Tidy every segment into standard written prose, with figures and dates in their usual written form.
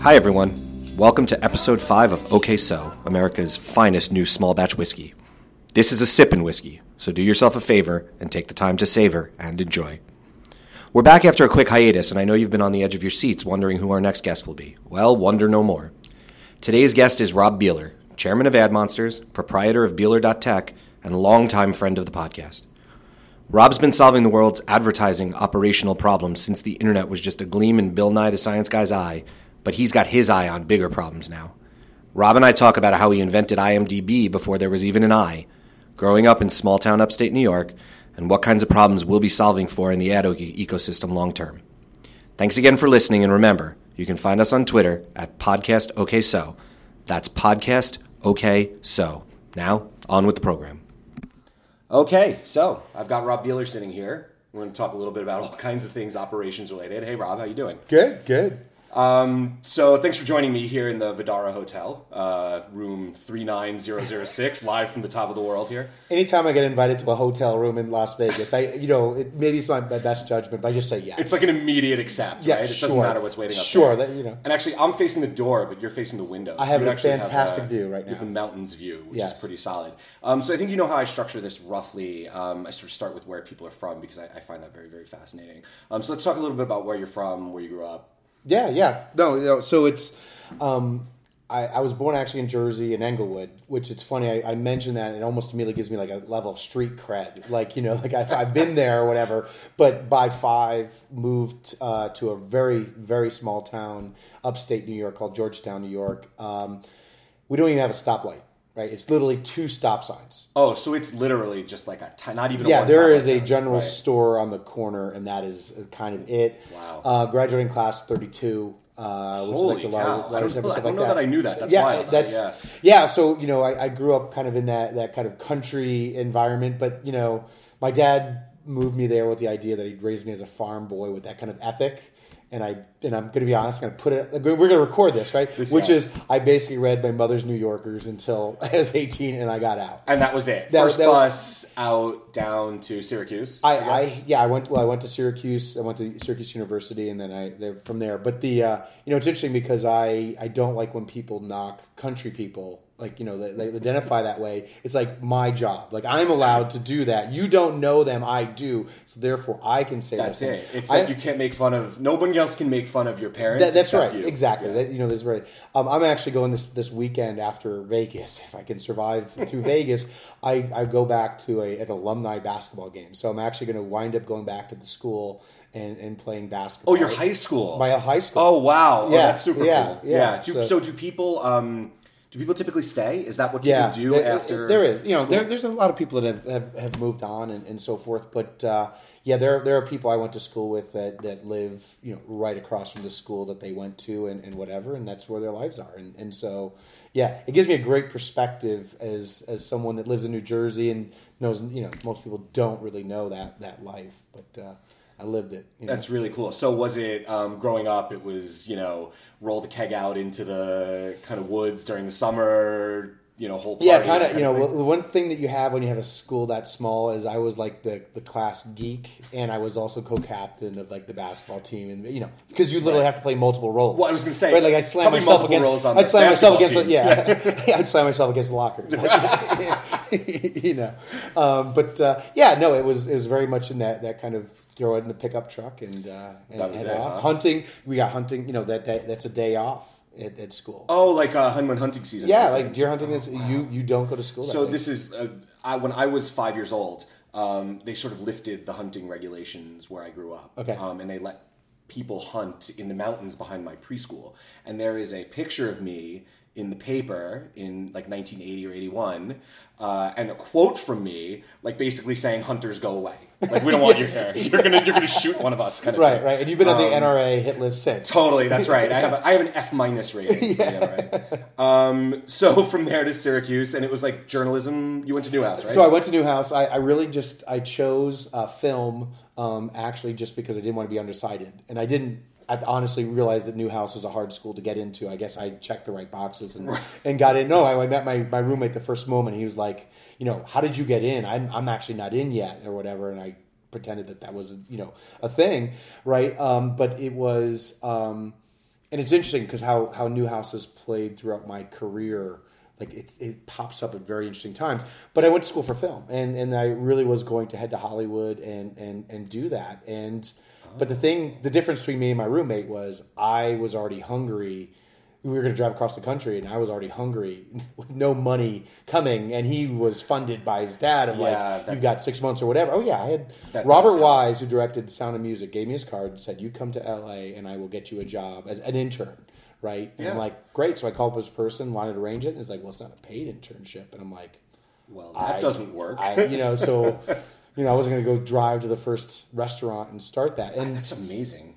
Hi, everyone. Welcome to Episode 5 of OK So, America's finest new small batch whiskey. This is a sippin' whiskey, so do yourself a favor and take the time to savor and enjoy. We're back after a quick hiatus, and I know you've been on the edge of your seats wondering who our next guest will be. Well, wonder no more. Today's guest is Rob Beeler, chairman of AdMonsters, proprietor of Beeler.tech, and longtime friend of the podcast. Rob's been solving the world's advertising operational problems since the internet was just a gleam in Bill Nye the Science Guy's eye, but he's got his eye on bigger problems now. Rob and I talk about how he invented IMDb before there was even an I, growing up in small-town upstate New York, and what kinds of problems we'll be solving for in the ad ecosystem long-term. Thanks again for listening, and remember, you can find us on Twitter at PodcastOKSo. That's PodcastOKSo. Now, on with the program. Okay, so I've got Rob Beeler sitting here. We're going to talk a little bit about all kinds of things operations related. Hey, Rob, how you doing? Good. So thanks for joining me here in the Vidara Hotel, room 39006, live from the top of the world here. Anytime I get invited to a hotel room in Las Vegas, maybe it's not my best judgment, but I just say yes. It's like an immediate accept, right? It doesn't matter what's waiting up there. And actually, I'm facing the door, but you're facing the window. I have a fantastic view right now. You have the mountains view, which is pretty solid. So I think you know how I structure this roughly. I sort of start with where people are from because I find that very, very fascinating. So let's talk a little bit about where you're from, where you grew up. So it's, I was born actually in Jersey, in Englewood, which it's funny, I mentioned that, and it almost immediately gives me like a level of street cred, I've been there or whatever, but by five, moved to a very, very small town, upstate New York, called Georgetown, New York. We don't even have a stoplight. Right, it's literally two stop signs. Oh, so it's literally just like not even a one. Yeah, there is a general store on the corner, and that is kind of it. Wow. Graduating class 32, which is like the largest episode like that. I don't know that I knew that. That's wild. So, I grew up kind of in that kind of country environment, but, my dad moved me there with the idea that he'd raise me as a farm boy with that kind of ethic. And I'm going to be honest. We're going to record this, right? Which is, I basically read my mother's New Yorkers until I was 18, and I got out. And that was it. First bus out down to Syracuse. I went to Syracuse. I went to Syracuse University, and then from there. But it's interesting because I don't like when people knock country people. They identify that way. It's like my job. Like, I'm allowed to do that. You don't know them. I do. So therefore, I can say that. That's it. It's like you can't make fun of. No one else can make fun of your parents. That's right. You. Exactly. Yeah. That's right. I'm actually going this weekend after Vegas. If I can survive through Vegas, I go back to an alumni basketball game. So I'm actually going to wind up going back to the school and playing basketball. Oh, your high school. My high school. Oh, wow. Yeah. Oh, that's super cool. Yeah. So do people? Do people typically stay? Is that what people do after? There is, there's a lot of people that have moved on and so forth. But there are people I went to school with that live, right across from the school that they went to and whatever, and that's where their lives are. And so, it gives me a great perspective as someone that lives in New Jersey and knows, most people don't really know that life, but. I lived it. That's really cool. So was it, growing up, it was, roll the keg out into the kind of woods during the summer, whole party? Yeah, kind of the one thing that you have when you have a school that small is I was like the class geek, and I was also co-captain of like the basketball team, and because you literally have to play multiple roles. Well, I was going to say, right? Like I'd slam myself against lockers. It was very much in that kind of throw it in the pickup truck and head off. Huh? Hunting, we got hunting. That's a day off at school. Oh, like when hunting season. Yeah, like deer hunting. You don't go to school. So this is when I was 5 years old. They sort of lifted the hunting regulations where I grew up. Okay, and they let people hunt in the mountains behind my preschool. And there is a picture of me in the paper in like 1980 or 81, and a quote from me, like basically saying, "Hunters, go away. Like, we don't want you here. You're gonna shoot one of us." Kind of thing. Right. And you've been on the NRA hit list since. Totally, that's right. I have an F- rating. NRA. So from there to Syracuse, and it was like journalism. You went to Newhouse, right? So I went to Newhouse. I chose film actually just because I didn't want to be undecided, and I honestly realized that Newhouse was a hard school to get into. I guess I checked the right boxes and got in. No, I met my roommate the first moment. He was like, how did you get in? I'm actually not in yet or whatever. And I pretended that was, a thing, right? But it was And it's interesting because how Newhouse has played throughout my career, like it pops up at very interesting times. But I went to school for film, and I really was going to head to Hollywood and do that. And but the difference between me and my roommate was I was already hungry. We were going to drive across the country, and I was already hungry with no money coming, and he was funded by his dad of you've got 6 months or whatever. Oh, yeah. I had Robert Wise, who directed Sound of Music, gave me his card and said, you come to L.A., and I will get you a job as an intern, right? And I'm like, great. So I called up this person, wanted to arrange it, and he's like, well, it's not a paid internship. And I'm like, well, that doesn't work. So I wasn't going to go drive to the first restaurant and start that. And that's amazing.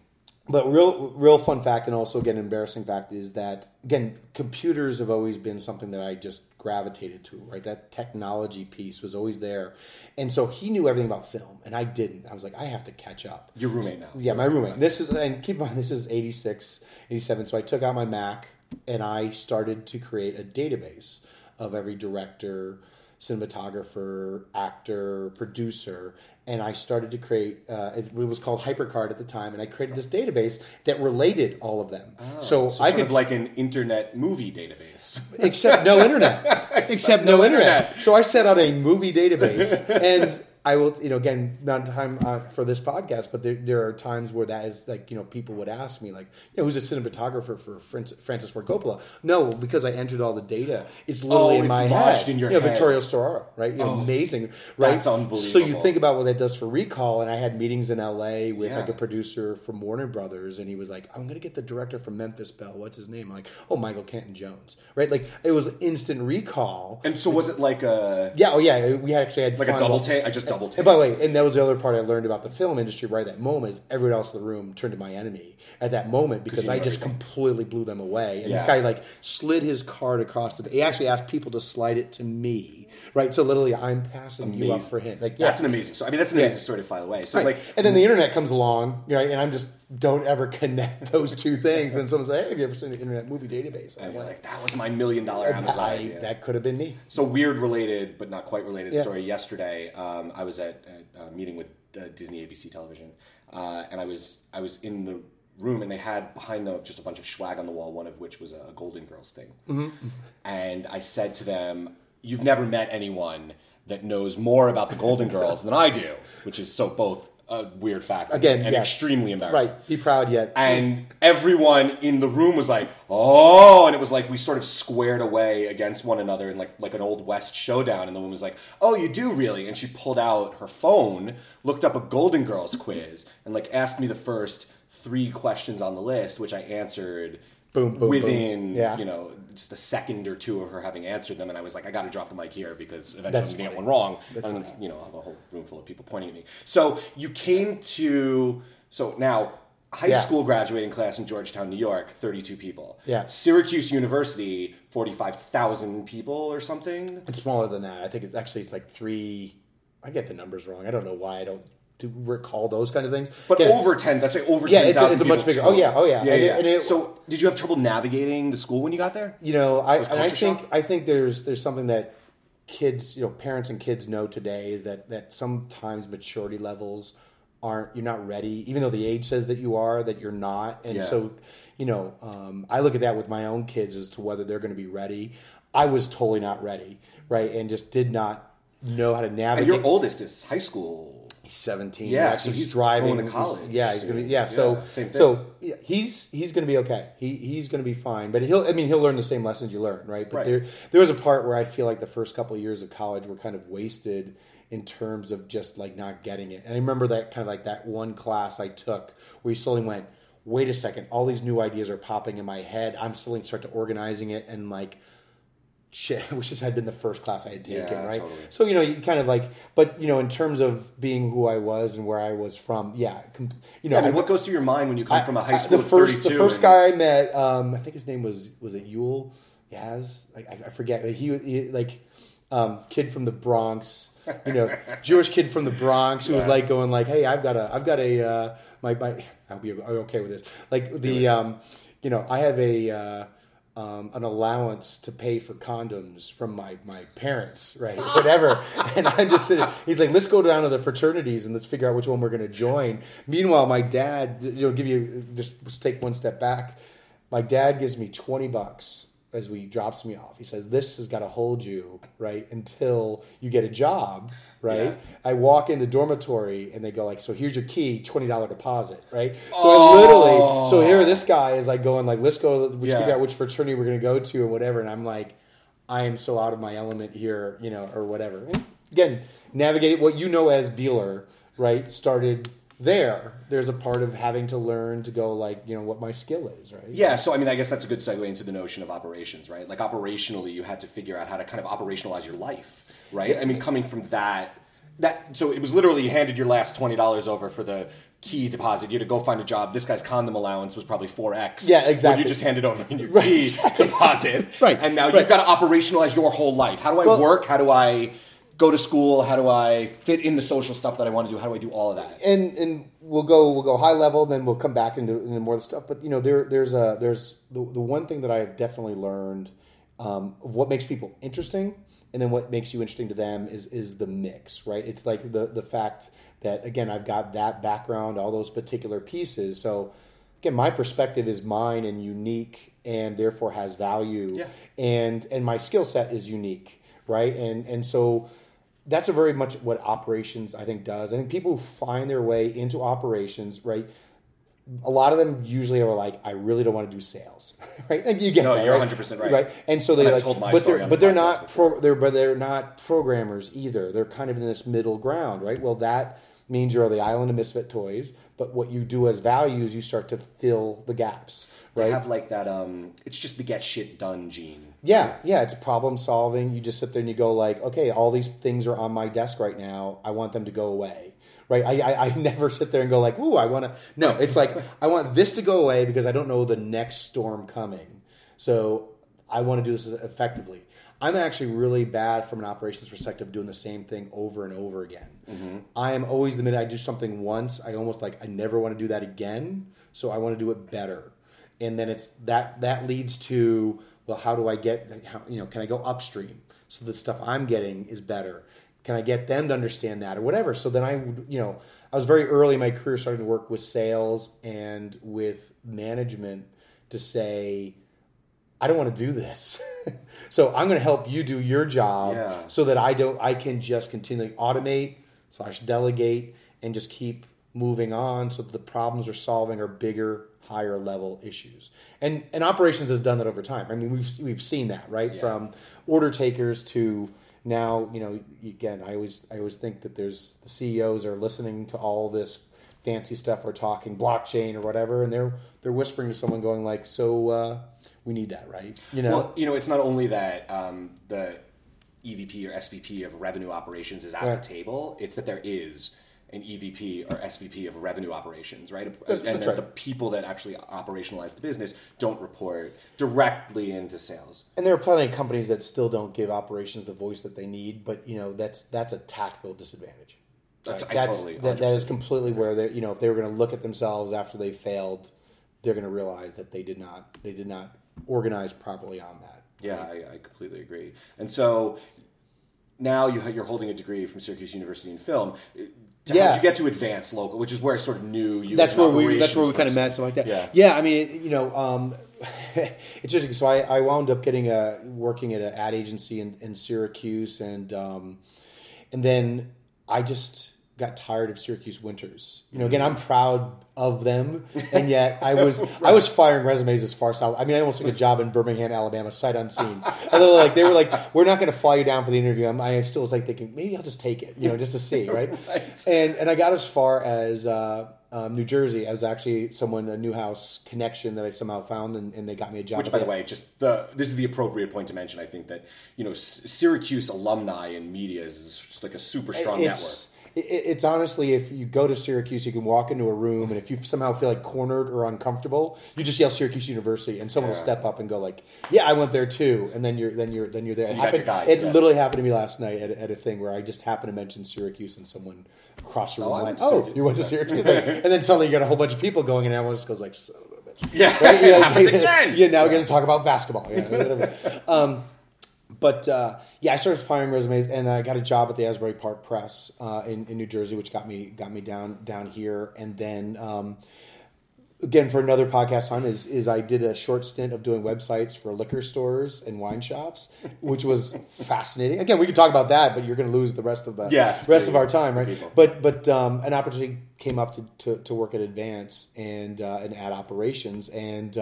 But real fun fact, and also again embarrassing fact, is that again computers have always been something that I just gravitated to, right? That technology piece was always there, and so he knew everything about film, and I didn't. I was like, I have to catch up. Your roommate now? Yeah, my roommate. This is, and keep in mind, this is 86, 87. So I took out my Mac and I started to create a database of every director, cinematographer, actor, producer. And I started to create, it was called HyperCard at the time, and I created this database that related all of them. Oh, so I could like an internet movie database, except no internet, So I set out a movie database, and I will, again, not time for this podcast, but there are times where that is like, people would ask me, like, who's a cinematographer for Francis Ford Coppola? No, because I entered all the data. It's literally in my head. In your head. Vittorio Storaro, right? Amazing, right? That's unbelievable. So you think about what that does for recall, and I had meetings in LA with like a producer from Warner Brothers, and he was like, I'm going to get the director from Memphis Bell. What's his name? I'm like, Michael Canton Jones, right? Like, it was instant recall. And so was it like a... Yeah, we had like a double take? I just double take. And by the way, and that was the other part I learned about the film industry right at that moment, is everyone else in the room turned to my enemy at that moment because I just completely blew them away. And this guy like slid his card across he actually asked people to slide it to me. Right? So literally I'm passing you up for him. Like that's an amazing story. I mean, that's an amazing story to file away. So like, and then the internet comes along, and I'm just don't ever connect those two things. Then someone says, hey, have you ever seen the internet movie database? And I'm like, that was my $1 million Amazon idea. That could have been me. So weird related, but not quite related story. Yesterday, I was at a meeting with Disney ABC television, and I was in the room, and they had behind them just a bunch of swag on the wall, one of which was a Golden Girls thing. Mm-hmm. And I said to them, you've never met anyone that knows more about the Golden Girls than I do, which is so both a weird fact again, and extremely embarrassing. Right, be proud yet. And everyone in the room was like, oh, and it was like we sort of squared away against one another in like an old West showdown, and the woman was like, oh, you do really? And she pulled out her phone, looked up a Golden Girls quiz, and like asked me the first 3 questions on the list, which I answered within, just a second or two of her having answered them. And I was like, I got to drop the mic here because eventually I'm going to get one wrong. I have a whole room full of people pointing at me. So you came to, high school graduating class in Georgetown, New York, 32 people. Yeah. Syracuse University, 45,000 people or something. It's smaller than that. I think it's like 3, I get the numbers wrong. I don't know why I don't. To recall those kind of things, but over 10. That's like over 10,000 people. Yeah, it's a much bigger. So, did you have trouble navigating the school when you got there? I think there's something that kids, parents and kids know today is that sometimes maturity levels aren't. You're not ready, even though the age says that you are, that you're not. And so, I look at that with my own kids as to whether they're going to be ready. I was totally not ready, right, and just did not know how to navigate. And your oldest is high school. 17. Yeah, so he's driving going to college. He's gonna be. He's gonna be okay. He's gonna be fine. But he'll learn the same lessons you learn, right? But there was a part where I feel like the first couple of years of college were kind of wasted in terms of just like not getting it. And I remember that kind of like that one class I took where you slowly went, wait a second, all these new ideas are popping in my head. I'm slowly start to organizing it and like. Shit, which had been the first class I had taken, right? Totally. So, you kind of like, but, in terms of being who I was and where I was from, what goes through your mind when you come from a high school the first guy I met, I think his name was it Yule? Yaz? I forget. He kid from the Bronx, Jewish kid from the Bronx who was like going like, hey, I've got a, my, I hope you're okay with this. Like I have an allowance to pay for condoms from my parents, right? Whatever. And I'm just sitting, he's like, let's go down to the fraternities and let's figure out which one we're going to join. Meanwhile, my dad, just take one step back. My dad gives me 20 bucks as he drops me off. He says, this has got to hold you, right, until you get a job, right? Yeah. I walk in the dormitory, and they go like, so here's your key, $20 deposit, right? So I literally, here this guy is like going like, let's go, let's figure out which fraternity we're going to go to and whatever. And I'm like, I am so out of my element here, you know, or whatever. And again, navigating what you know as Beeler, right, started... There's a part of having to learn to go like, you know, what my skill is, right? Yeah, so I mean, I guess that's a good segue into the notion of operations, right? Like operationally, you had to figure out how to kind of operationalize your life, right? Yeah. I mean, coming from that, so it was literally you handed your last $20 over for the key deposit. You had to go find a job. This guy's condom allowance was probably 4X. Yeah, exactly. You just handed over in your key deposit. Right. And now you've got to operationalize your whole life. How do I work? How do I... go to school? How do I fit in the social stuff that I want to do? How do I do all of that? And we'll go high level, then we'll come back into more of the stuff. But you know, there's the one thing that I have definitely learned of what makes people interesting, and then what makes you interesting to them is the mix, right? It's like the fact that again I've got that background, all those particular pieces. So again, my perspective is mine and unique, and therefore has value, and my skill set is unique, right? And so. That's a very much what operations, I think, does. I think people who find their way into operations, right, a lot of them usually are like, I really don't want to do sales, right? And you get that, you're 100% right. And so they're like, they're not programmers either. They're kind of in this middle ground, right? Well, that means you're on the island of misfit toys, but what you do as value is you start to fill the gaps, right? They have like that, it's just the get shit done gene. Yeah, yeah, it's problem solving. You just sit there and you go like, okay, all these things are on my desk right now. I want them to go away, right? I never sit there and go like, ooh, I want to. No, it's like I want this to go away because I don't know the next storm coming. So I want to do this effectively. I'm actually really bad from an operations perspective doing the same thing over and over again. Mm-hmm. I am always the minute I do something once, I almost like I never want to do that again. So I want to do it better, and then it's that leads to. Well, how do I can I go upstream so the stuff I'm getting is better? Can I get them to understand that or whatever? So then I was very early in my career starting to work with sales and with management to say, I don't want to do this. So I'm going to help you do your job so that I can just continually automate / delegate and just keep moving on so that the problems we're solving are bigger, higher level issues, and operations has done that over time. I mean, we've seen that, right? Yeah. From order takers to now, you know. Again, I always think that there's the CEOs are listening to all this fancy stuff we're talking blockchain or whatever, and they're whispering to someone, going like, "So we need that, right?" You know, well, you know, it's not only that the EVP or SVP of revenue operations is at the table; it's that there is. An EVP or SVP of revenue operations, right? And the people that actually operationalize the business don't report directly into sales. And there are plenty of companies that still don't give operations the voice that they need, but you know that's a tactical disadvantage. Right? That is completely where they, you know, if they were going to look at themselves after they failed, they're going to realize that they did not organize properly on that. Yeah, right? I completely agree. And so now you're holding a degree from Syracuse University in film. How'd you get to Advance Local, which is where I sort of knew you. That's where we kind of met, something like that. Yeah. I mean, you know, it's interesting. So I wound up working at an ad agency in Syracuse, and then I just got tired of Syracuse winters. You know, again, I'm proud of them, and yet I was firing resumes as far south. I mean, I almost took a job in Birmingham, Alabama, sight unseen. And they were like, we're not going to fly you down for the interview. I still was like thinking maybe I'll just take it, you know, just to see, right? Right. And I got as far as New Jersey. I was actually a Newhouse connection that I somehow found, and they got me a job. Which, by the way, this is the appropriate point to mention. I think that you know Syracuse alumni in media is just like a super strong network. It's honestly, if you go to Syracuse, you can walk into a room, and if you somehow feel like cornered or uncomfortable, you just yell Syracuse University, and someone will step up and go like, "Yeah, I went there too." And then you're there. It literally happened to me last night at a thing where I just happened to mention Syracuse, and someone across the room went, "Oh, you went to Syracuse," and then suddenly you got a whole bunch of people going, and everyone just goes like, "Son of a bitch." Yeah, right? Now we're going to talk about basketball. Yeah, whatever. But I started firing resumes, and I got a job at the Asbury Park Press in New Jersey, which got me down here. And then again, for another podcast time, is I did a short stint of doing websites for liquor stores and wine shops, which was fascinating. Again, we could talk about that, but you're going to lose the rest of the rest of our time, right? But an opportunity came up to work at Advance and ad operations, and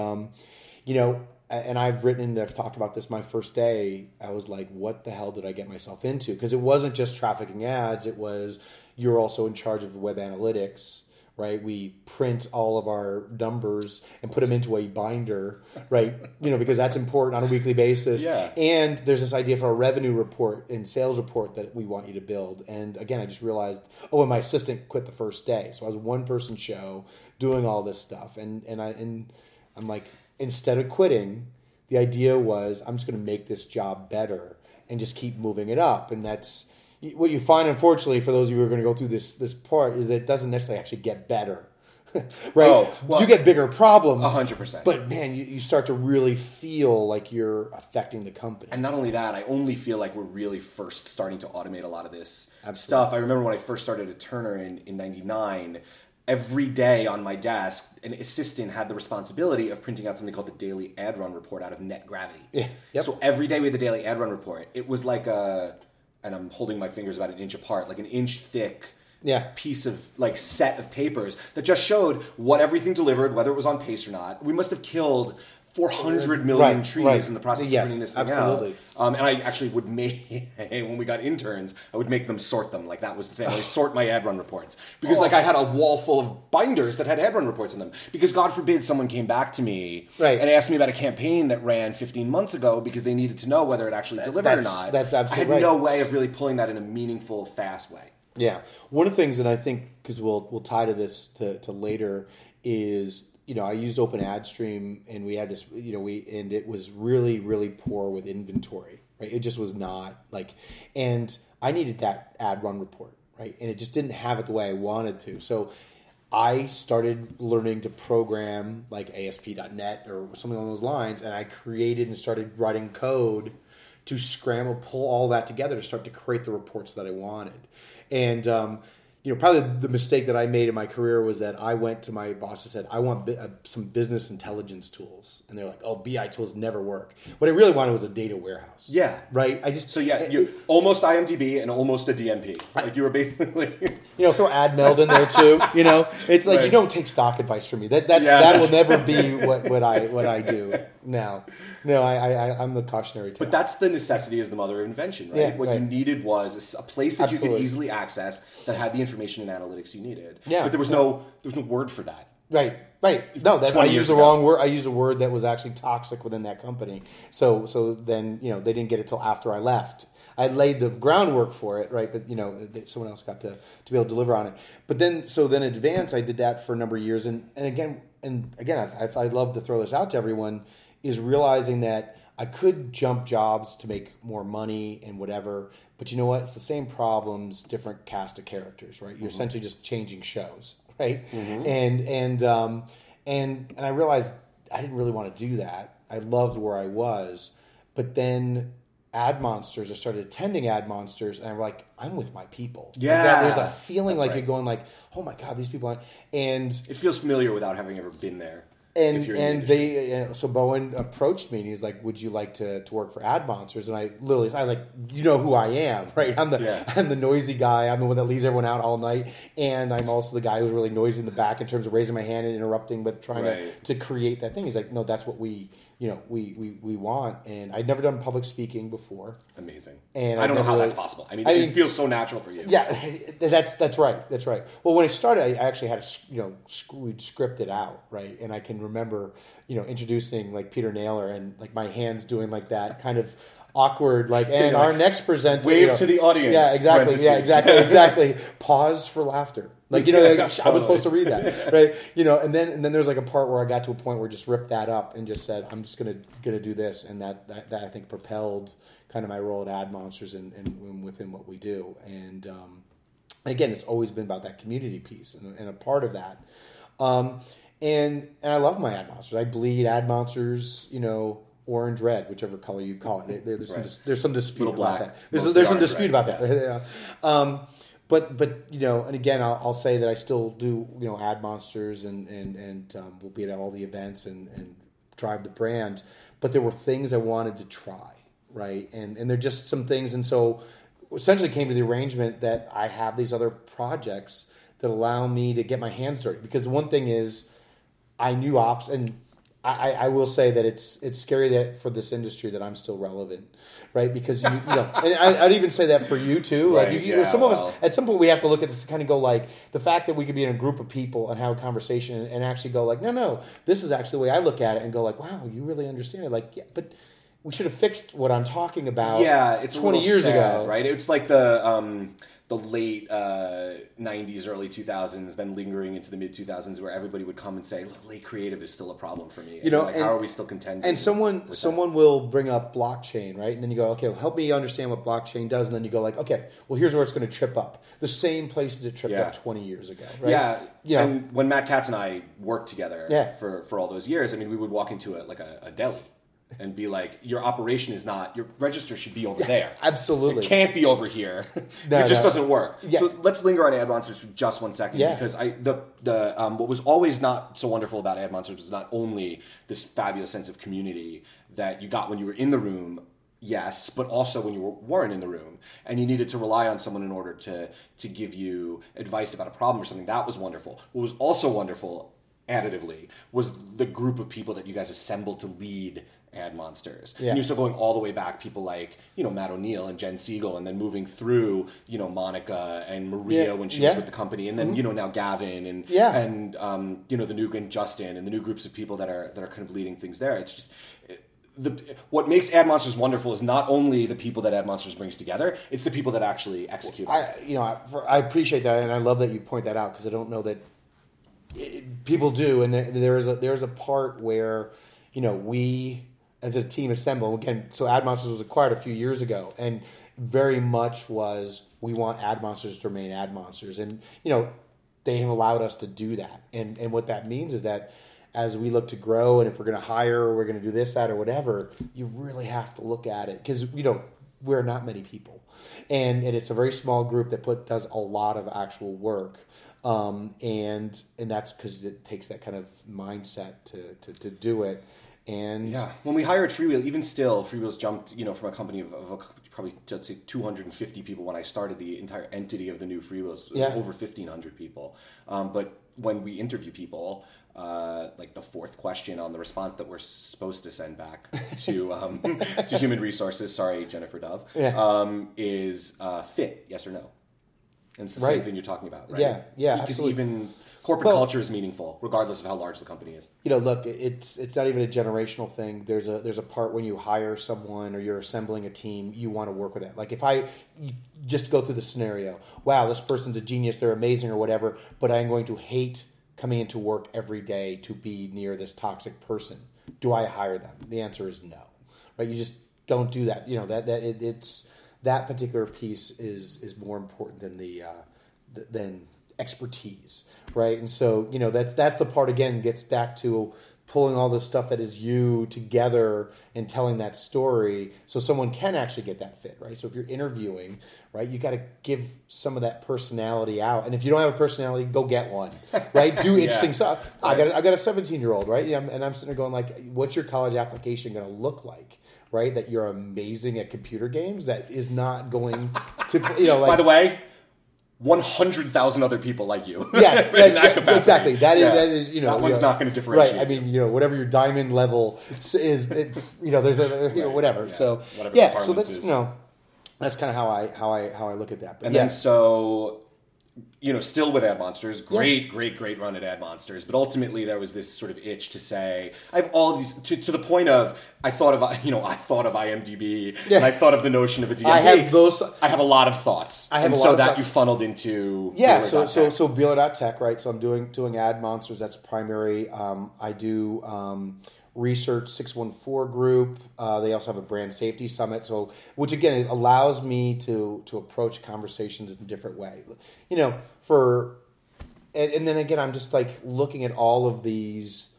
you know, and I've written and I've talked about this. My first day, I was like, "What the hell did I get myself into?" Because it wasn't just trafficking ads; it was you're also in charge of web analytics. Right, we print all of our numbers and put them into a binder, right? You know, because that's important on a weekly basis. Yeah. And there's this idea for a revenue report and sales report that we want you to build. And again, I just realized, and my assistant quit the first day, so I was a one-person show doing all this stuff. And I'm like, instead of quitting, the idea was I'm just going to make this job better and just keep moving it up, and that's. What you find, unfortunately, for those of you who are going to go through this part, is that it doesn't necessarily actually get better, right? Oh, well, you get bigger problems. 100%. But, man, you start to really feel like you're affecting the company. And not only that, I only feel like we're really first starting to automate a lot of this stuff. I remember when I first started at Turner in 99, every day on my desk, an assistant had the responsibility of printing out something called the Daily Ad Run Report out of Net Gravity. Yeah. Yep. So every day we had the Daily Ad Run Report. It was like a... and I'm holding my fingers about an inch apart, like an inch thick piece of like set of papers that just showed what everything delivered, whether it was on pace or not. We must have killed 400 million trees in the process of printing this thing out. And I actually would make, when we got interns, I would make them sort them. Like that was the thing. I would sort my ad run reports. Because like I had a wall full of binders that had ad run reports in them. Because God forbid someone came back to me and asked me about a campaign that ran 15 months ago because they needed to know whether it actually delivered or not. That's absolutely I had no way of really pulling that in a meaningful, fast way. Yeah. One of the things that I think, because we'll tie to this to later, is... You know, I used OpenAdStream, and we had this. You know, and it was really, really poor with inventory. Right, it just was not like. And I needed that ad run report, right, and it just didn't have it the way I wanted to. So, I started learning to program like ASP.NET or something along those lines, and I created and started writing code to scramble, pull all that together to start to create the reports that I wanted, and. You know, probably the mistake that I made in my career was that I went to my boss and said, I want some business intelligence tools. And they're like, oh, BI tools never work. What I really wanted was a data warehouse. Yeah. Right? You're almost IMDb and almost a DMP. Like you were basically... You know, throw AdMeld in there too. You know, it's like, you don't take stock advice from me. That will never be what I do now. No, I'm the cautionary tale. But that's the necessity is the mother of invention, right? Yeah, what you needed was a place that you could easily access that had the information and analytics you needed, but there was no word for that. Right. No, that I used the wrong word. I used a word that was actually toxic within that company. So then you know they didn't get it till after I left. I laid the groundwork for it, right? But you know someone else got to be able to deliver on it. But then Advance, I did that for a number of years, and again, I'd love to throw this out to everyone is realizing that I could jump jobs to make more money and whatever. But you know what? It's the same problems, different cast of characters, right? You're essentially just changing shows, right? Mm-hmm. And I realized I didn't really want to do that. I loved where I was, but then AdMonsters, I started attending AdMonsters, and I'm like, I'm with my people. Yeah, like there's a feeling you're going like, oh my god, these people. And it feels familiar without having ever been there. So Bowen approached me and he was like, "Would you like to work for AdMonsters?" And I literally, you know who I am, right? I'm the noisy guy. I'm the one that leaves everyone out all night, and I'm also the guy who's really noisy in the back in terms of raising my hand and interrupting, but trying to create that thing. He's like, "No, that's what we want." And I'd never done public speaking before. Amazing. And I don't know how that's possible. I mean, it feels so natural for you. Yeah, that's right. Well, when I started, I actually had we'd script it out, right? And I can remember, introducing like Peter Naylor and like my hands doing like that kind of awkward, our next presenter wave to the audience. Yeah, exactly. Yeah, exactly. Pause for laughter. I was supposed to read that, right? And then there's like a part where I got to a point where I just ripped that up and just said, I'm just gonna do this, and that I think propelled kind of my role at AdMonsters and within what we do. And again, it's always been about that community piece and a part of that. And I love my AdMonsters. I bleed AdMonsters, orange, red, whichever color you call it. There's some dispute about that. There's some dispute about that. But you know, and again, I'll say that I still do, you know, AdMonsters and we'll be at all the events and drive the brand. But there were things I wanted to try, right? And they're just some things. And so essentially came to the arrangement that I have these other projects that allow me to get my hands dirty. Because the one thing is, I knew ops, and I will say that it's scary that for this industry that I'm still relevant, right? Because you know, and I'd even say that for you too. Right, like some of us at some point we have to look at this and kind of go like the fact that we could be in a group of people and have a conversation and actually go like, no, this is actually the way I look at it, and go like, wow, you really understand it. Like, yeah, but we should have fixed what I'm talking about. Yeah, it's 20 years ago, right? It's like the late 90s, early 2000s, then lingering into the mid 2000s, where everybody would come and say, "Look, late creative is still a problem for me." You know, how are we still contending? And someone will bring up blockchain, right? And then you go, "Okay, well, help me understand what blockchain does." And then you go, "Like, okay, well, here's where it's going to trip up the same places it tripped up 20 years ago." Right? Yeah, you know, and when Matt Katz and I worked together for all those years, I mean, we would walk into a deli. And be like, your operation is not, your register should be over there. Absolutely. It can't be over here. No, it just doesn't work. Yeah. So let's linger on AdMonsters for just 1 second. Yeah. Because the what was always not so wonderful about AdMonsters was not only this fabulous sense of community that you got when you were in the room, yes, but also when you weren't in the room and you needed to rely on someone in order to give you advice about a problem or something. That was wonderful. What was also wonderful, additively, was the group of people that you guys assembled to lead AdMonsters. Yeah. And you're still going all the way back, people like, you know, Matt O'Neill and Jen Siegel, and then moving through, you know, Monica and Maria when she was with the company, and then, you know, now Gavin and you know, and Justin and the new groups of people that are kind of leading things there. It's just what makes AdMonsters wonderful is not only the people that AdMonsters brings together, it's the people that actually execute. I appreciate that, and I love that you point that out, because I don't know that people do, and there is a part where, you know, we as a team assemble. Again, so AdMonsters was acquired a few years ago, and very much was, we want AdMonsters to remain AdMonsters. And, you know, they have allowed us to do that. And what that means is that as we look to grow, and if we're going to hire or we're going to do this, that, or whatever, you really have to look at it, because, you know, we're not many people. And it's a very small group that does a lot of actual work. And that's because it takes that kind of mindset to do it. And yeah, when we hired Freewheel, even still, Freewheel's jumped, you know, from a company of probably, let's say, 250 people when I started. The entire entity of the new Freewheels was over 1,500 people. But when we interview people, like the fourth question on the response that we're supposed to send back to human resources, sorry, Jennifer Dove, is fit, yes or no? And it's the same thing you're talking about, right? Yeah, because absolutely. Even corporate culture is meaningful, regardless of how large the company is. You know, look, it's not even a generational thing. There's a part when you hire someone or you're assembling a team, you want to work with that. Like if you just go through the scenario, wow, this person's a genius, they're amazing or whatever, but I'm going to hate coming into work every day to be near this toxic person. Do I hire them? The answer is no, right? You just don't do that. You know, it's... That particular piece is more important than than expertise, right? And so, you know, that's the part, again, gets back to pulling all the stuff that is you together and telling that story, so someone can actually get that fit, right? So if you're interviewing, right, you got to give some of that personality out. And if you don't have a personality, go get one, right? Do interesting stuff. Right. I got a 17-year-old, right? And I'm sitting there going like, what's your college application going to look like? Right, that you're amazing at computer games. That is not going to, you know. Like, by the way, 100,000 other people like you. Yes, exactly. That is, you know, that one's not going to differentiate. Right. I mean, you know, whatever your diamond level is, you know, there's a, you know, whatever. Yeah. So whatever so that's is. You know, that's kind of how I look at that. But, and then so. You know, still with AdMonsters, great run at AdMonsters, but ultimately there was this sort of itch to say, I have all of these, to the point of, I thought of IMDb, and I thought of the notion of a DMP. I have a lot of thoughts. You funneled into Beeler.tech. So Beeler.tech, right? So I'm doing AdMonsters, that's primary. I do Research 614 group. They also have a brand safety summit, so which again it allows me to approach conversations in a different way. You know, and then again I'm just like looking at all of these.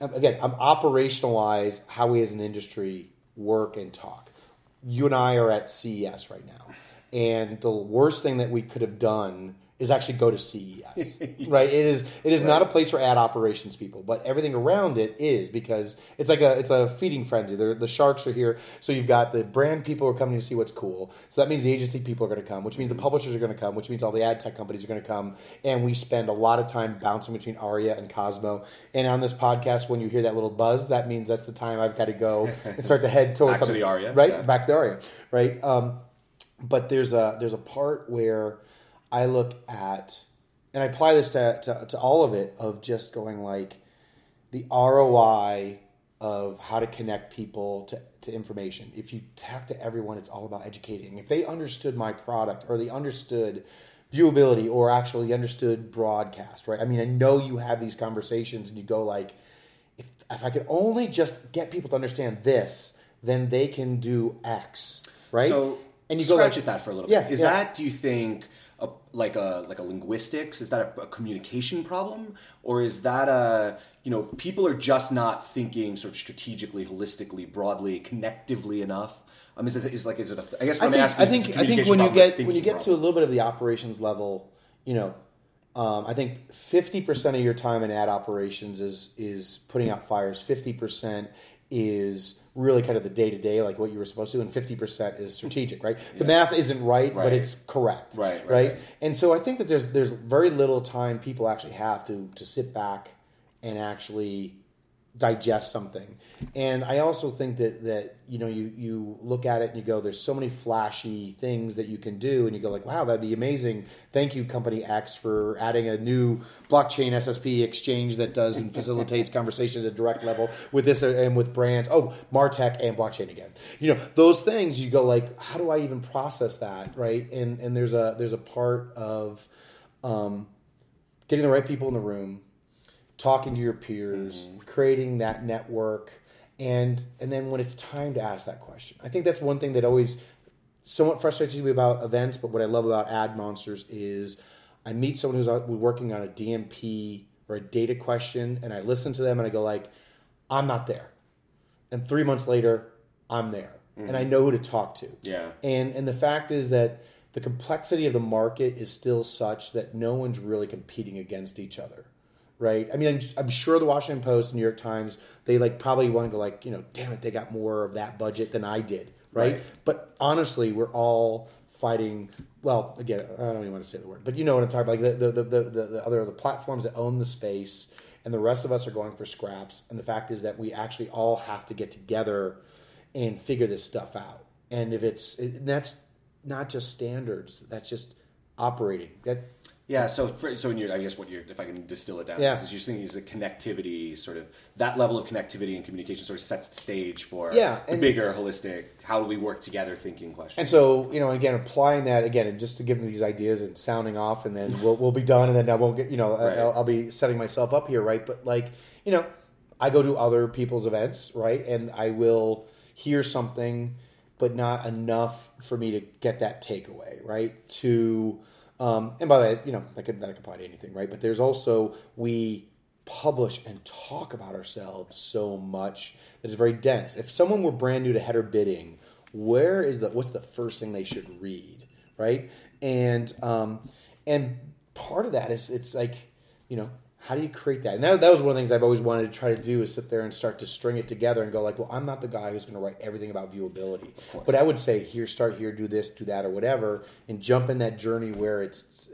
Again, I'm operationalize how we as an industry work and talk. You and I are at CES right now, And the worst thing that we could have done is actually go to CES, right? It is not a place for ad operations people, but everything around it is, because it's a feeding frenzy. The sharks are here, so you've got the brand people are coming to see what's cool. So that means the agency people are going to come, which means the publishers are going to come, which means all the ad tech companies are going to come, and we spend a lot of time bouncing between Aria and Cosmo. And on this podcast, when you hear that little buzz, that means that's the time I've got to go and start to head towards back to the Aria, right? Yeah. Back to the Aria, right? But there's a part where I look at, and I apply this to all of it, of just going like the ROI of how to connect people to information. If you talk to everyone, it's all about educating. If they understood my product, or they understood viewability, or actually understood broadcast, right? I mean, I know you have these conversations and you go like, if I could only just get people to understand this, then they can do X, right? So and you scratch go like, at that for a little bit. Is that, do you think... Like a linguistics? Is that a communication problem? Or is that people are just not thinking sort of strategically, holistically, broadly, connectively enough? I think when you get to a little bit of the operations level, I think 50% of your time in ad operations is putting out fires. 50% is really kind of the day-to-day, like what you were supposed to, and 50% is strategic, right? The math isn't right, but it's correct, right? And so I think that there's very little time people actually have to sit back and actually digest something. And I also think that you look at it and you go, there's so many flashy things that you can do, and you go like, wow, that'd be amazing. Thank you, company X, for adding a new blockchain SSP exchange that does and facilitates conversations at direct level with this and with brands. Oh, MarTech and blockchain again. Those things you go like, how do I even process that, right? And there's a part of getting the right people in the room, talking to your peers, creating that network, and then when it's time to ask that question. I think that's one thing that always somewhat frustrates me about events, but what I love about AdMonsters is I meet someone who's working on a DMP or a data question, and I listen to them and I go like, I'm not there. And 3 months later, I'm there. Mm-hmm. And I know who to talk to. Yeah. And the fact is that the complexity of the market is still such that no one's really competing against each other. Right. I mean, I'm sure the Washington Post, New York Times, they like probably want to go like, damn it, they got more of that budget than I did. Right. But honestly, we're all fighting. Well, again, I don't even want to say the word, but you know what I'm talking about. Like the other platforms that own the space, and the rest of us are going for scraps. And the fact is that we actually all have to get together and figure this stuff out. And that's not just standards. That's just operating. Yeah, so in your, I guess if I can distill it down, is you're thinking is the connectivity, sort of that level of connectivity and communication sort of sets the stage for the bigger holistic, how do we work together thinking question. And so, again, applying that again, and just to give them these ideas and sounding off, and then we'll be done, and then I won't get, I'll be setting myself up here, right? But like, I go to other people's events, right? And I will hear something, but not enough for me to get that takeaway, right? And by the way, that could apply to anything, right? But there's also, we publish and talk about ourselves so much that it's very dense. If someone were brand new to header bidding, what's the first thing they should read, right? And part of that is it's like, how do you create that? And that was one of the things I've always wanted to try to do, is sit there and start to string it together and go like, well, I'm not the guy who's going to write everything about viewability. But I would say, start here, do this, do that, or whatever, and jump in that journey where it's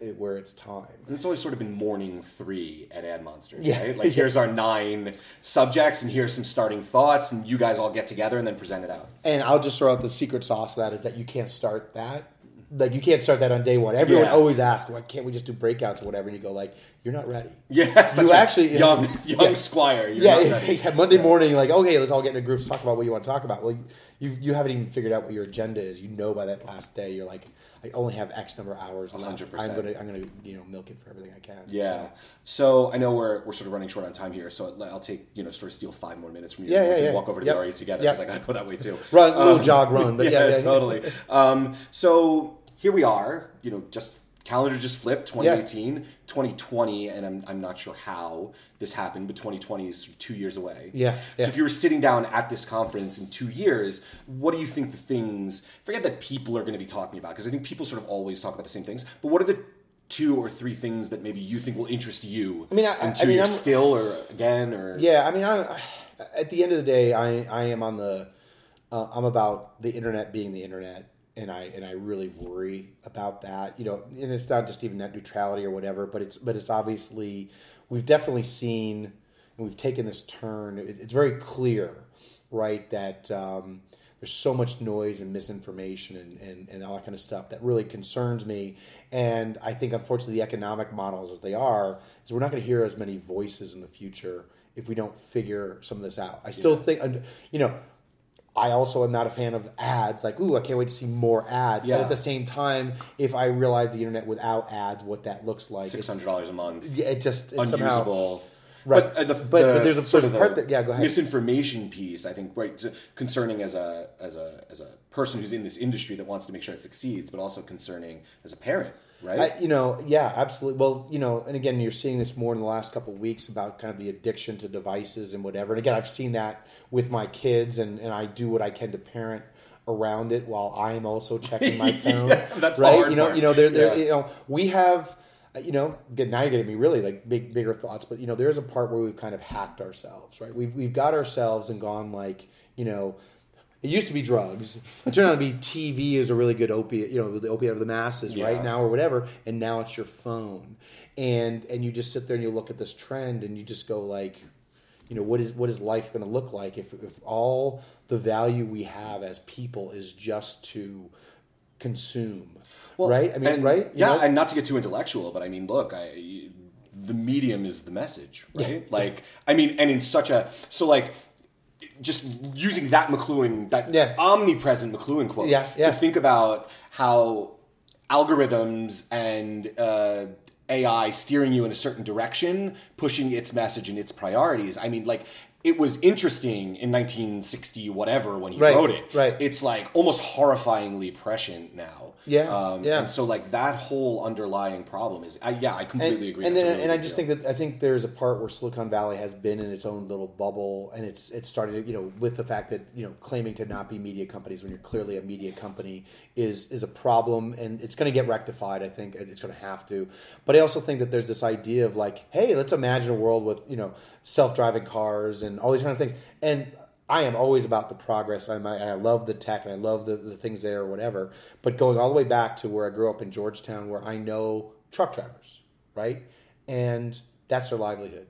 time. And it's always sort of been morning 3 at AdMonsters, right? Like, here's our 9 subjects, and here's some starting thoughts, and you guys all get together and then present it out. And I'll just throw out the secret sauce of that is that you can't start that. Like, you can't start that on day one. Everyone always asks, why can't we just do breakouts or whatever? And you go like, you're not ready. Yes, you actually... Young squire, you're not ready. Monday morning, you're like, okay, let's all get into groups, talk about what you want to talk about. Well, you haven't even figured out what your agenda is. By that last day, you're like, I only have X number of hours left. 100%. I'm gonna milk it for everything I can. Yeah. So I know we're sort of running short on time here. So I'll take sort of steal 5 more minutes from you. Yeah, we can walk over to the Aria together because I gotta go that way too. Run, little jog, run. But yeah, totally. So here we are. Just calendar just flipped, 2018, 2020, and I'm not sure how this happened, but 2020 is 2 years away. So if you were sitting down at this conference in 2 years, what do you think the things, forget that people are going to be talking about, because I think people sort of always talk about the same things, but what are the two or three things that maybe you think will interest you in 2 years still, or again, or... Yeah, I mean, at the end of the day, I am on the... I'm about the internet being the internet. And I really worry about that, you know. And it's not just even net neutrality or whatever, but it's obviously, we've definitely seen, and we've taken this turn. It's very clear, right, that there's so much noise and misinformation and all that kind of stuff that really concerns me. And I think, unfortunately, the economic models as they are, is we're not going to hear as many voices in the future if we don't figure some of this out. I still think, you know. I also am not a fan of ads. Like, ooh, I can't wait to see more ads. Yeah. But at the same time, if I realize the internet without ads, what that looks like. $600 a month. Yeah, it just, it's unusable. Somehow... Right. But, there's a sort of the yeah, go ahead. Misinformation piece, I think, right, concerning as a person who's in this industry that wants to make sure it succeeds, but also concerning as a parent, right? Yeah, absolutely. Well, and again, you're seeing this more in the last couple of weeks about kind of the addiction to devices and whatever. And again, I've seen that with my kids, and I do what I can to parent around it while I'm also checking my phone. That's right. Hard they're we have. Now you're getting me really like bigger thoughts, but there's a part where we've kind of hacked ourselves, right? We've got ourselves and gone like, it used to be drugs. It turned out to be TV is a really good opiate, the opiate of the masses, right now or whatever. And now it's your phone, and you just sit there and you look at this trend and you just go like, what is life going to look like if all the value we have as people is just to consume. Well, right? I mean, and, right? And not to get too intellectual, but I mean, look, the medium is the message, right? Yeah. Like, I mean, and in such a... So, like, just using that McLuhan, that omnipresent McLuhan quote, to think about how algorithms and AI steering you in a certain direction, pushing its message and its priorities. I mean, like... It was interesting in 1960 whatever when he wrote it. Right. It's like almost horrifyingly prescient now. Yeah. And so like that whole underlying problem is I completely agree. And I think there's a part where Silicon Valley has been in its own little bubble, and it started with the fact that claiming to not be media companies when you're clearly a media company is a problem, and it's going to get rectified. I think it's going to have to. But I also think that there's this idea of like, hey, let's imagine a world with self-driving cars and all these kind of things. And I am always about the progress. I love the tech and I love the things there or whatever. But going all the way back to where I grew up in Georgetown, where I know truck drivers, right? And that's their livelihood.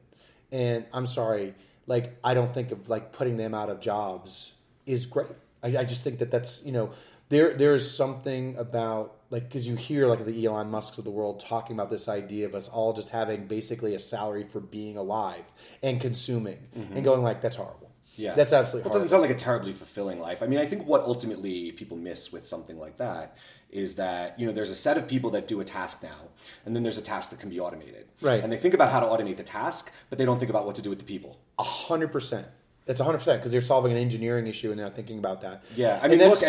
And I'm sorry, like, I don't think of like putting them out of jobs is great. I just think that that's, there is something about, like, because you hear like the Elon Musks of the world talking about this idea of us all just having basically a salary for being alive and consuming, and going like, that's horrible. Yeah, that's absolutely horrible. It doesn't sound like a terribly fulfilling life. I mean, I think what ultimately people miss with something like that is that, there's a set of people that do a task now, and then there's a task that can be automated. Right. And they think about how to automate the task, but they don't think about what to do with the people. 100%. That's 100% because they're solving an engineering issue and they're not thinking about that. Yeah, I mean, look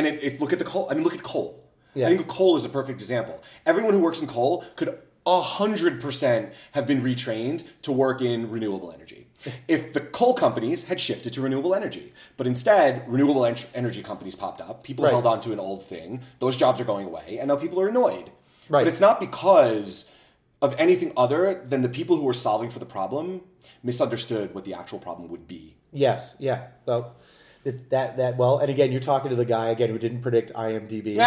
at the coal. I mean, look at coal. Yeah. I think coal is a perfect example. Everyone who works in coal could 100% have been retrained to work in renewable energy if the coal companies had shifted to renewable energy. But instead, renewable energy companies popped up. People held on to an old thing. Those jobs are going away, and now people are annoyed. Right. But it's not because of anything other than the people who were solving for the problem misunderstood what the actual problem would be. Yes. Yeah. Well, and again, you're talking to the guy again who didn't predict IMDb,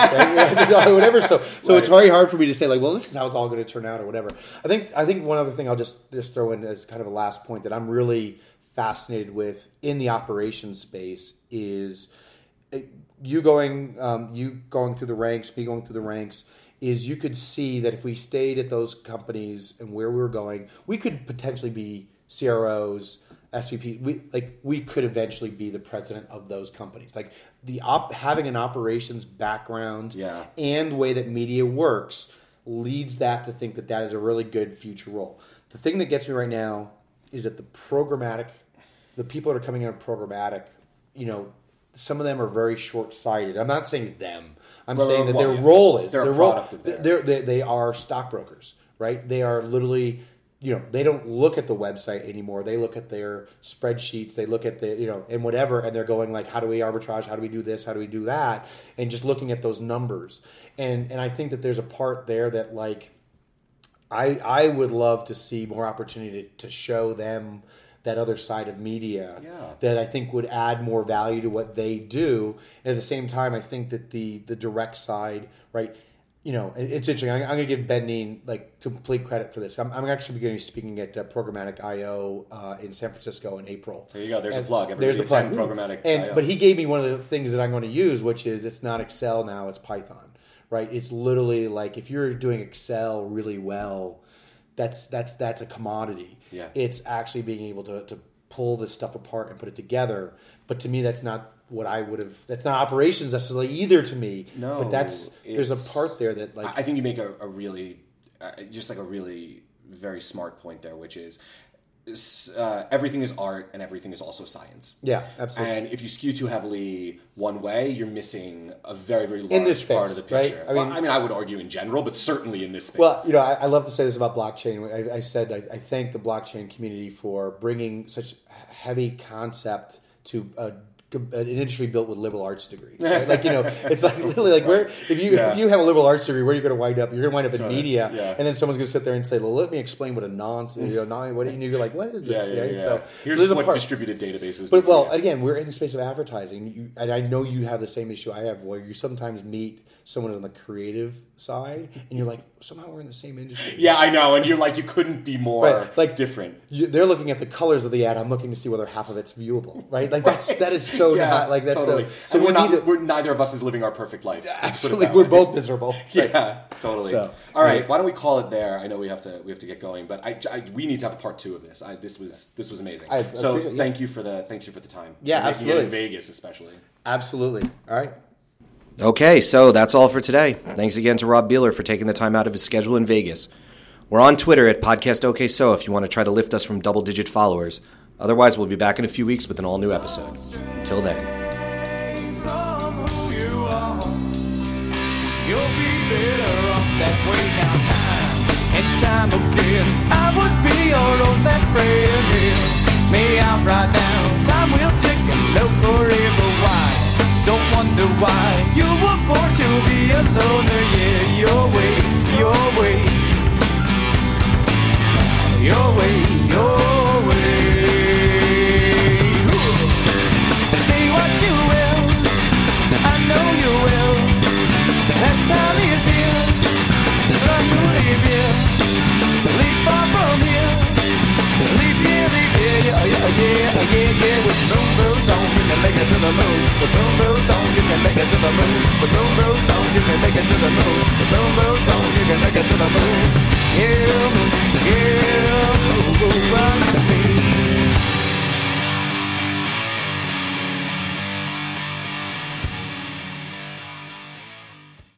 whatever. So it's very hard for me to say like, well, this is how it's all going to turn out or whatever. I think one other thing I'll just throw in as kind of a last point that I'm really fascinated with in the operations space is you going through the ranks, me going through the ranks. Is you could see that if we stayed at those companies and where we were going, we could potentially be CROs. SVP, we could eventually be the president of those companies. Like having an operations background and way that media works leads that to think that is a really good future role. The thing that gets me right now is that the people that are coming in are programmatic, some of them are very short-sighted. I'm not saying it's them. I'm saying that their role is their role. They are stockbrokers, right? They are literally, you know, they don't look at the website anymore. They look at their spreadsheets. They look at the, you know, and whatever, and they're going like, how do we arbitrage? How do we do this? How do we do that? And just looking at those numbers. And I think that there's a part there that like, I would love to see more opportunity to show them that other side of media that I think would add more value to what they do. And at the same time, I think that the direct side, right, you know, it's interesting. I'm going to give Ben Neen like complete credit for this. I'm actually going to be speaking at Programmatic I.O. In San Francisco in April. There you go. There's a plug. Everybody there's the plug. Programmatic I.O. But he gave me one of the things that I'm going to use, which is it's not Excel now, it's Python, right? It's literally like if you're doing Excel really well, that's a commodity. Yeah. It's actually being able to pull this stuff apart and put it together. But to me, that's not what I would have. That's not operations necessarily either to me. No, but there's a part there that like I think you make a really just like a really very smart point there, which is everything is art and everything is also science. Yeah, absolutely. And if you skew too heavily one way, you're missing a very, very large part of the picture. Right? I mean, I would argue in general, but certainly in this space. Well, you know, I love to say this about blockchain. I said I thank the blockchain community for bringing such heavy concept to an industry built with liberal arts degrees. Right? Like, you know, it's like literally like where if you have a liberal arts degree, where are you going to wind up? You're going to wind up in media, and then someone's going to sit there and say, "Well, let me explain what a nonce is." You know, what do you? You're like, "What is this?" Yeah. So there's what distributed databases. But again, we're in the space of advertising, and I know you have the same issue I have, where you sometimes meet someone on the creative side, and you're like, somehow we're in the same industry. Yeah, I know, and you're like, you couldn't be more different. They're looking at the colors of the ad. I'm looking to see whether half of it's viewable, right? Like that is so not like that's totally. So we're neither of us is living our perfect life. Absolutely, we're both miserable. Right? Yeah, totally. So, all right, why don't we call it there? I know we have to get going, but we need to have a part 2 of this. This was amazing. So thank you for the time. Yeah, absolutely. In Vegas, especially. Absolutely. All right. Okay, so that's all for today. Thanks again to Rob Beeler for taking the time out of his schedule in Vegas. We're on Twitter at PodcastOKSo if you want to try to lift us from double-digit followers. Otherwise, we'll be back in a few weeks with an all-new episode. Till then. Don't wonder why you were born to be a loner. Yeah, your way, your way, your way, your way. Say what you will, I know you will. That time is here, run to leave here, leave far from here, leave here, leave here. Yeah. With no roads on, you can make it to the moon. With no roads on, you can make it to the moon. With no roads on, you can make it to the moon. With no roads on, you can make it to the moon. Yeah, yeah, oh,